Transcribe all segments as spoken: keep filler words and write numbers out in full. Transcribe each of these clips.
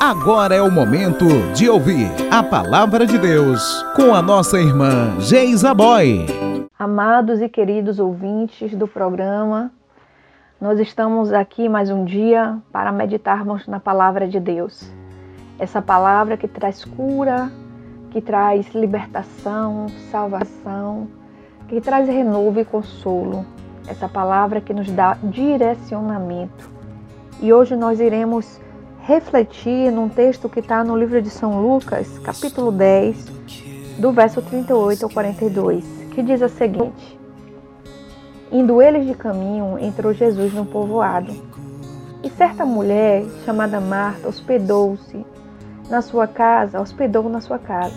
Agora é o momento de ouvir a Palavra de Deus com a nossa irmã Geisa Boy. Amados e queridos ouvintes do programa, nós estamos aqui mais um dia para meditarmos na Palavra de Deus. Essa palavra que traz cura, que traz libertação, salvação, que traz renovo e consolo. Essa palavra que nos dá direcionamento. E hoje nós iremos refletir num texto que está no livro de São Lucas, capítulo dez, do verso trinta e oito ao quarenta e dois, que diz a seguinte: Indo eles de caminho, entrou Jesus num povoado, e certa mulher, chamada Marta, hospedou-se na sua casa, hospedou na sua casa.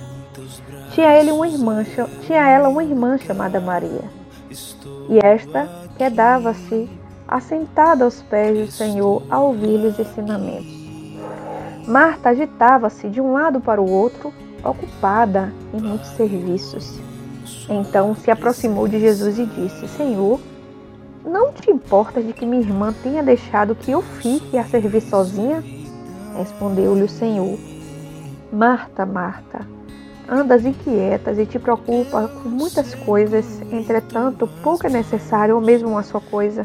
Tinha, ele uma irmã, tinha ela uma irmã chamada Maria, e esta quedava-se assentada aos pés do Senhor a ouvir-lhe os ensinamentos. Marta agitava-se de um lado para o outro, ocupada em muitos serviços. Então se aproximou de Jesus e disse: Senhor, não te importas de que minha irmã tenha deixado que eu fique a servir sozinha? Respondeu-lhe o Senhor: Marta, Marta, andas inquietas e te preocupas com muitas coisas, entretanto pouco é necessário, ou mesmo uma só coisa.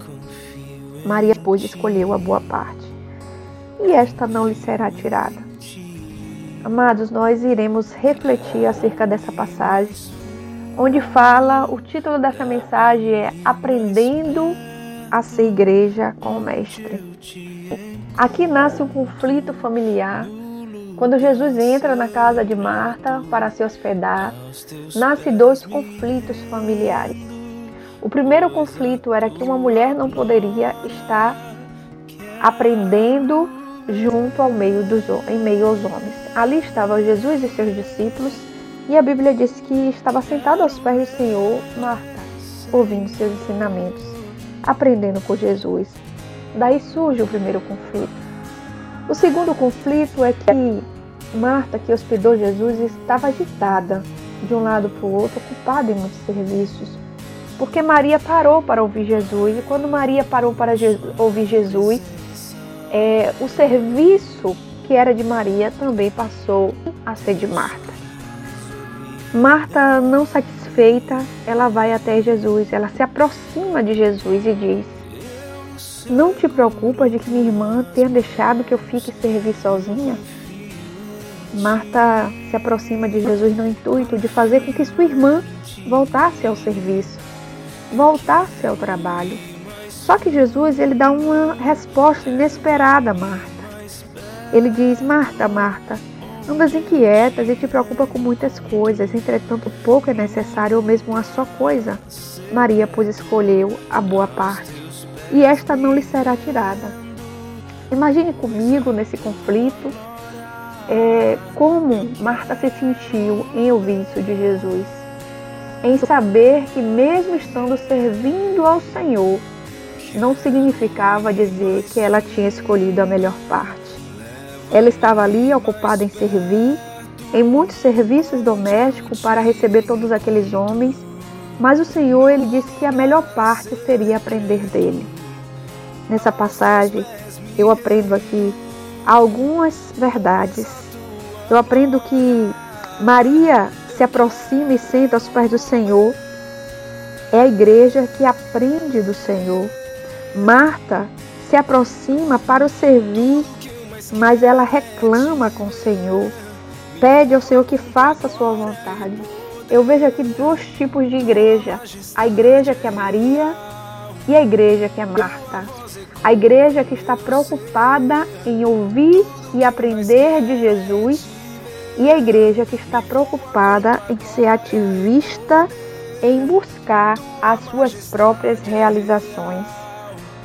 Maria, pois, escolheu a boa parte, e esta não lhe será tirada. Amados, nós iremos refletir acerca dessa passagem, onde fala, o título dessa mensagem é Aprendendo a Ser Igreja com o Mestre. Aqui nasce um conflito familiar. Quando Jesus entra na casa de Marta para se hospedar, nascem dois conflitos familiares. O primeiro conflito era que uma mulher não poderia estar aprendendo junto ao meio dos, em meio aos homens. Ali estava Jesus e seus discípulos, e a Bíblia diz que estava sentado aos pés do Senhor Marta, ouvindo seus ensinamentos, aprendendo com Jesus. Daí surge o primeiro conflito. O segundo conflito é que Marta, que hospedou Jesus, estava agitada de um lado para o outro, ocupada em muitos serviços, porque Maria parou para ouvir Jesus, e quando Maria parou para Jesus, ouvir Jesus, É, o serviço que era de Maria também passou a ser de Marta. Marta, não satisfeita, ela vai até Jesus, ela se aproxima de Jesus e diz: Não te preocupas de que minha irmã tenha deixado que eu fique servir sozinha? Marta se aproxima de Jesus no intuito de fazer com que sua irmã voltasse ao serviço, voltasse ao trabalho. Só que Jesus, ele dá uma resposta inesperada a Marta. Ele diz: Marta, Marta, andas inquietas e te preocupa com muitas coisas, entretanto pouco é necessário, ou mesmo uma só coisa. Maria, pois, escolheu a boa parte, e esta não lhe será tirada. Imagine comigo, nesse conflito, é, como Marta se sentiu em ouvir isso de Jesus, em saber que mesmo estando servindo ao Senhor, não significava dizer que ela tinha escolhido a melhor parte. Ela estava ali ocupada em servir, em muitos serviços domésticos para receber todos aqueles homens, mas o Senhor, ele disse que a melhor parte seria aprender dele. Nessa passagem, eu aprendo aqui algumas verdades. Eu aprendo que Maria se aproxima e senta aos pés do Senhor. É a igreja que aprende do Senhor. Marta se aproxima para o servir, mas ela reclama com o Senhor, pede ao Senhor que faça a sua vontade. Eu vejo aqui dois tipos de igreja: a igreja que é Maria e a igreja que é Marta. A igreja que está preocupada em ouvir e aprender de Jesus, e a igreja que está preocupada em ser ativista, em buscar as suas próprias realizações.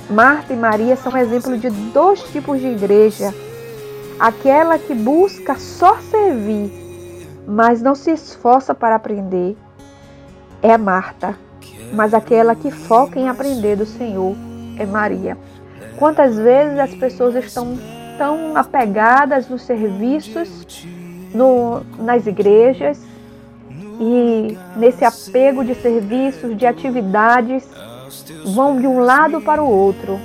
Marta e Maria são exemplo de dois tipos de igreja: aquela que busca só servir, mas não se esforça para aprender, é Marta, mas aquela que foca em aprender do Senhor é Maria. Quantas vezes as pessoas estão tão apegadas nos serviços, no, nas igrejas, e nesse apego de serviços, de atividades, vão de um lado para o outro,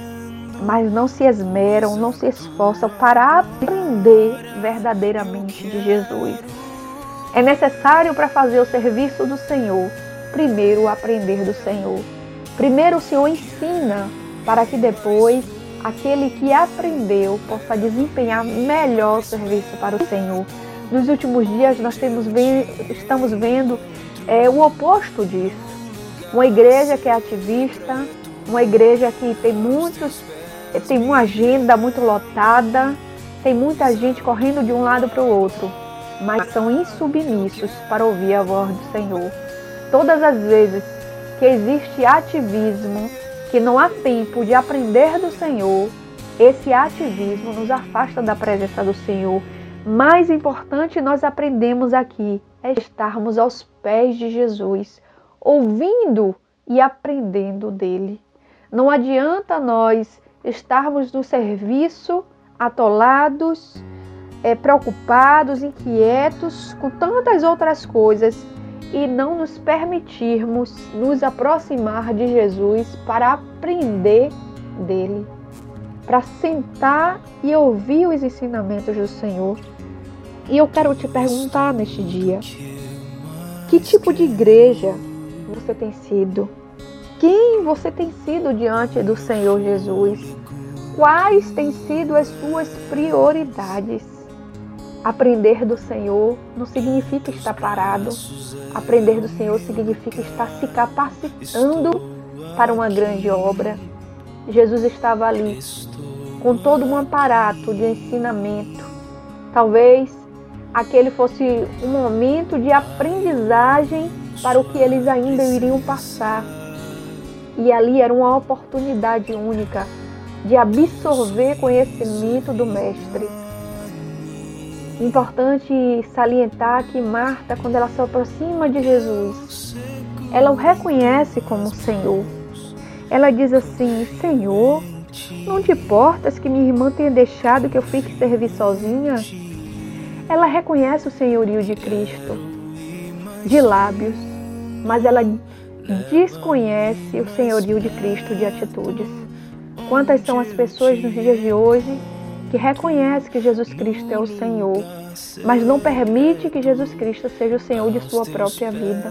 mas não se esmeram, não se esforçam para aprender verdadeiramente de Jesus. É necessário para fazer o serviço do Senhor, primeiro aprender do Senhor. Primeiro o Senhor ensina para que depois aquele que aprendeu possa desempenhar melhor o serviço para o Senhor. Nos últimos dias nós temos, estamos vendo é, o oposto disso. Uma igreja que é ativista, uma igreja que tem muitos, tem uma agenda muito lotada, tem muita gente correndo de um lado para o outro, mas são insubmissos para ouvir a voz do Senhor. Todas as vezes que existe ativismo, que não há tempo de aprender do Senhor, esse ativismo nos afasta da presença do Senhor. Mais importante nós aprendemos aqui é estarmos aos pés de Jesus, ouvindo e aprendendo dele. Não adianta nós estarmos no serviço atolados, é, preocupados, inquietos com tantas outras coisas e não nos permitirmos nos aproximar de Jesus para aprender dele, para sentar e ouvir os ensinamentos do Senhor. E eu quero te perguntar neste dia, que tipo de igreja você tem sido? Quem você tem sido diante do Senhor Jesus? Quais têm sido as suas prioridades? Aprender do Senhor não significa estar parado. Aprender do Senhor significa estar se capacitando para uma grande obra. Jesus estava ali com todo um aparato de ensinamento. Talvez aquele fosse um momento de aprendizagem para o que eles ainda iriam passar. E ali era uma oportunidade única de absorver conhecimento do Mestre. Importante salientar que Marta, quando ela se aproxima de Jesus, ela o reconhece como Senhor. Ela diz assim: Senhor, não te importas que minha irmã tenha deixado que eu fique servir sozinha? Ela reconhece o senhorio de Cristo, de lábios, mas ela desconhece o senhorio de Cristo de atitudes. Quantas são as pessoas nos dias de hoje que reconhecem que Jesus Cristo é o Senhor, mas não permite que Jesus Cristo seja o Senhor de sua própria vida.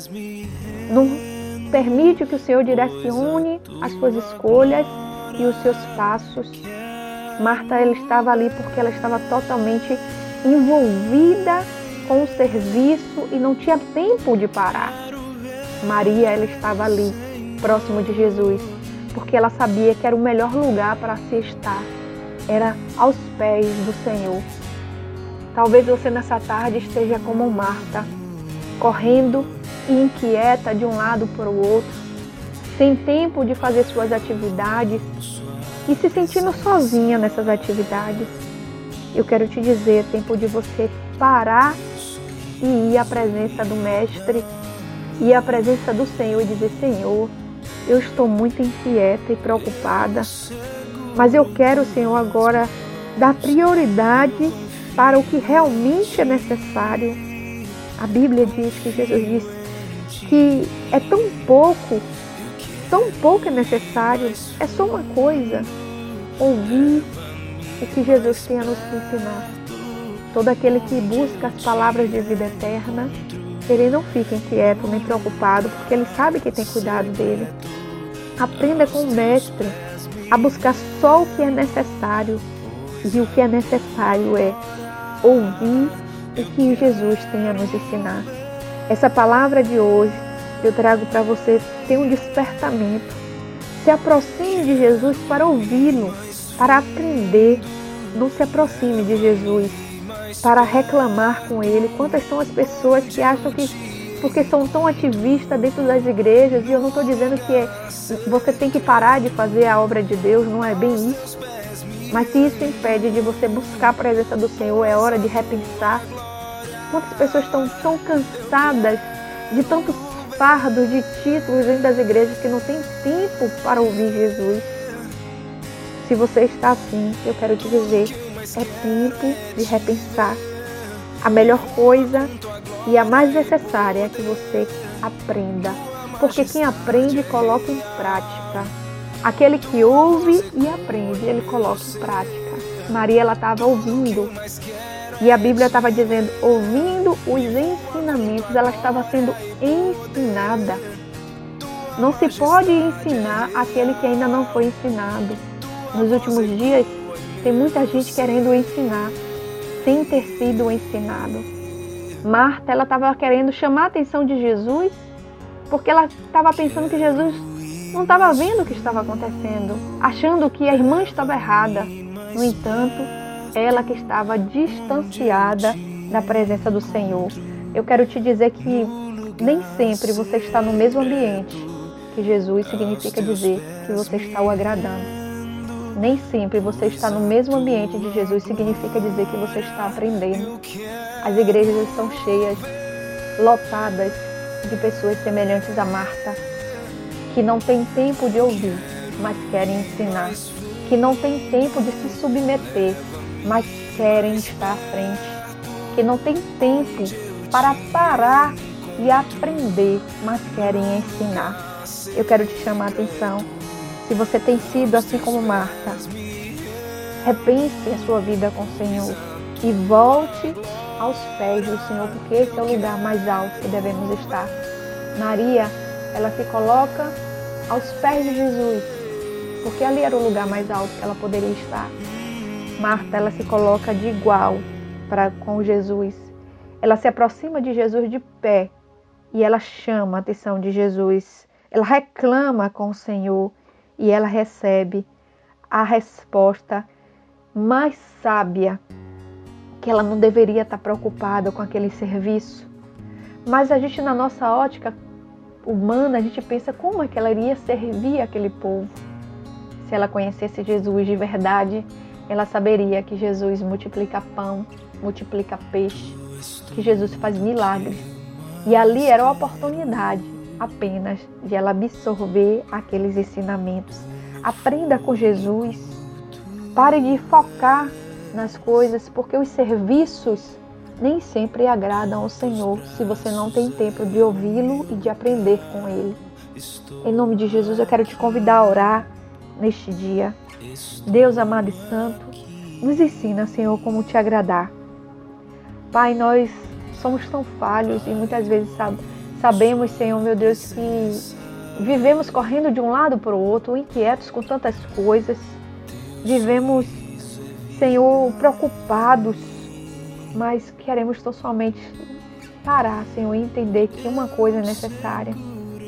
Não permite que o Senhor direcione as suas escolhas e os seus passos. Marta, ela estava ali porque ela estava totalmente envolvida com o serviço e não tinha tempo de parar. Maria, ela estava ali, próximo de Jesus, porque ela sabia que era o melhor lugar para se estar. Era aos pés do Senhor. Talvez você nessa tarde esteja como Marta, correndo e inquieta de um lado para o outro, sem tempo de fazer suas atividades e se sentindo sozinha nessas atividades. Eu quero te dizer, é tempo de você parar e ir à presença do Mestre, ir à presença do Senhor e dizer: Senhor, eu estou muito inquieta e preocupada, mas eu quero, Senhor, agora dar prioridade para o que realmente é necessário. A Bíblia diz que Jesus disse que é tão pouco, tão pouco é necessário, é só uma coisa: ouvir o que Jesus tem a nos ensinar. Todo aquele que busca as palavras de vida eterna, ele não fica inquieto nem preocupado, porque ele sabe que tem cuidado dele. Aprenda com o Mestre a buscar só o que é necessário, e o que é necessário é ouvir o que Jesus tem a nos ensinar. Essa palavra de hoje eu trago para você ter um despertamento. Se aproxime de Jesus para ouvi-lo, para aprender. Não se aproxime de Jesus para reclamar com ele. Quantas são as pessoas que acham que, porque são tão ativistas dentro das igrejas, e eu não estou dizendo que é, você tem que parar de fazer a obra de Deus, não é bem isso. Mas se isso impede de você buscar a presença do Senhor, é hora de repensar. Quantas pessoas estão tão cansadas de tantos fardos, de títulos dentro das igrejas, que não tem tempo para ouvir Jesus. Se você está assim, eu quero te dizer, é tempo de repensar. A melhor coisa e a mais necessária é que você aprenda, porque quem aprende coloca em prática. Aquele que ouve e aprende, ele coloca em prática. Maria, ela estava ouvindo. E a Bíblia estava dizendo, ouvindo os ensinamentos, ela estava sendo ensinada. Não se pode ensinar aquele que ainda não foi ensinado. Nos últimos dias, tem muita gente querendo ensinar, sem ter sido ensinado. Marta, ela estava querendo chamar a atenção de Jesus, porque ela estava pensando que Jesus não estava vendo o que estava acontecendo, achando que a irmã estava errada. No entanto, ela que estava distanciada da presença do Senhor. Eu quero te dizer que nem sempre você está no mesmo ambiente, que Jesus significa dizer que você está o agradando. Nem sempre você está no mesmo ambiente de Jesus significa dizer que você está aprendendo. As igrejas estão cheias, lotadas de pessoas semelhantes a Marta, que não tem tempo de ouvir, mas querem ensinar. Que não tem tempo de se submeter, mas querem estar à frente. Que não tem tempo para parar e aprender, mas querem ensinar. Eu quero te chamar a atenção. Se você tem sido assim como Marta, repense a sua vida com o Senhor e volte aos pés do Senhor, porque esse é o lugar mais alto que devemos estar. Maria, ela se coloca aos pés de Jesus, porque ali era o lugar mais alto que ela poderia estar. Marta, ela se coloca de igual para com Jesus. Ela se aproxima de Jesus de pé e ela chama a atenção de Jesus. Ela reclama com o Senhor. E ela recebe a resposta mais sábia, que ela não deveria estar preocupada com aquele serviço. Mas a gente, na nossa ótica humana, a gente pensa como é que ela iria servir aquele povo. Se ela conhecesse Jesus de verdade, ela saberia que Jesus multiplica pão, multiplica peixe, que Jesus faz milagres. E ali era a oportunidade apenas de ela absorver aqueles ensinamentos. Aprenda com Jesus. Pare de focar nas coisas, porque os serviços nem sempre agradam ao Senhor, se você não tem tempo de ouvi-lo e de aprender com Ele. Em nome de Jesus, eu quero te convidar a orar neste dia. Deus amado e santo, nos ensina, Senhor, como te agradar. Pai, nós somos tão falhos e muitas vezes sabemos Sabemos, Senhor, meu Deus, que vivemos correndo de um lado para o outro, inquietos com tantas coisas. Vivemos, Senhor, preocupados, mas queremos tão somente parar, Senhor, e entender que uma coisa é necessária.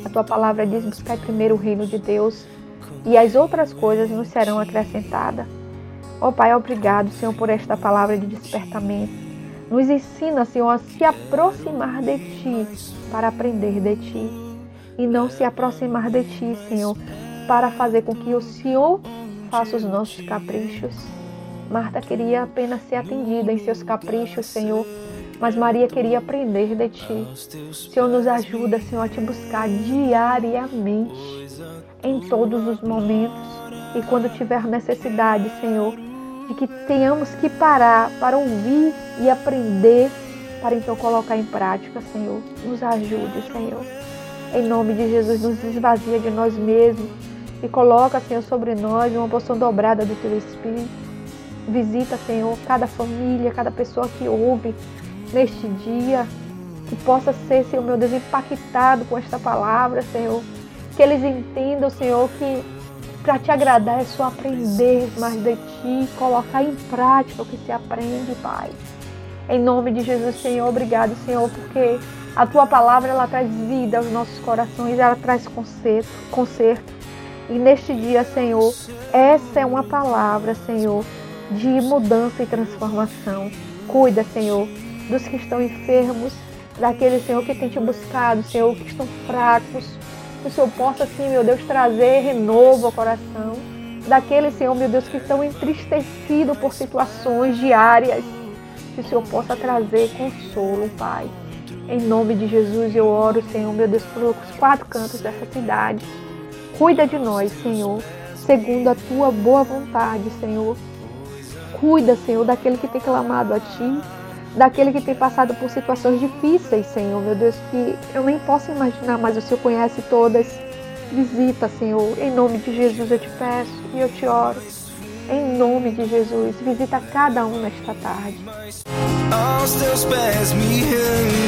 A Tua palavra diz, buscai primeiro o reino de Deus e as outras coisas nos serão acrescentadas. Ó Pai, obrigado, Senhor, por esta palavra de despertamento. Nos ensina, Senhor, a se aproximar de Ti, para aprender de Ti. E não se aproximar de Ti, Senhor, para fazer com que o Senhor faça os nossos caprichos. Marta queria apenas ser atendida em seus caprichos, Senhor, mas Maria queria aprender de Ti. Senhor, nos ajuda, Senhor, a Te buscar diariamente, em todos os momentos. E quando tiver necessidade, Senhor, de que tenhamos que parar para ouvir e aprender, para então colocar em prática, Senhor. Nos ajude, Senhor. Em nome de Jesus, nos esvazia de nós mesmos e coloca, Senhor, sobre nós uma porção dobrada do Teu Espírito. Visita, Senhor, cada família, cada pessoa que ouve neste dia, que possa ser, Senhor, meu Deus, impactado com esta palavra, Senhor. Que eles entendam, Senhor, que para Te agradar é só aprender mais de Ti, colocar em prática o que se aprende, Pai. Em nome de Jesus, Senhor, obrigado, Senhor, porque a Tua palavra, ela traz vida aos nossos corações, ela traz conserto, conserto. E neste dia, Senhor, essa é uma palavra, Senhor, de mudança e transformação. Cuida, Senhor, dos que estão enfermos, daqueles, Senhor, que tem Te buscado, Senhor, que estão fracos. Que o Senhor possa, assim, meu Deus, trazer renovo ao coração daqueles, Senhor, meu Deus, que estão entristecidos por situações diárias. Que o Senhor possa trazer consolo, Pai. Em nome de Jesus eu oro, Senhor, meu Deus, por os quatro cantos dessa cidade. Cuida de nós, Senhor, segundo a Tua boa vontade, Senhor. Cuida, Senhor, daquele que tem clamado a Ti, daquele que tem passado por situações difíceis, Senhor, meu Deus, que eu nem posso imaginar, mas o Senhor conhece todas. Visita, Senhor, em nome de Jesus eu te peço e eu te oro. Em nome de Jesus, visita cada um nesta tarde. Aos teus pés me rendo.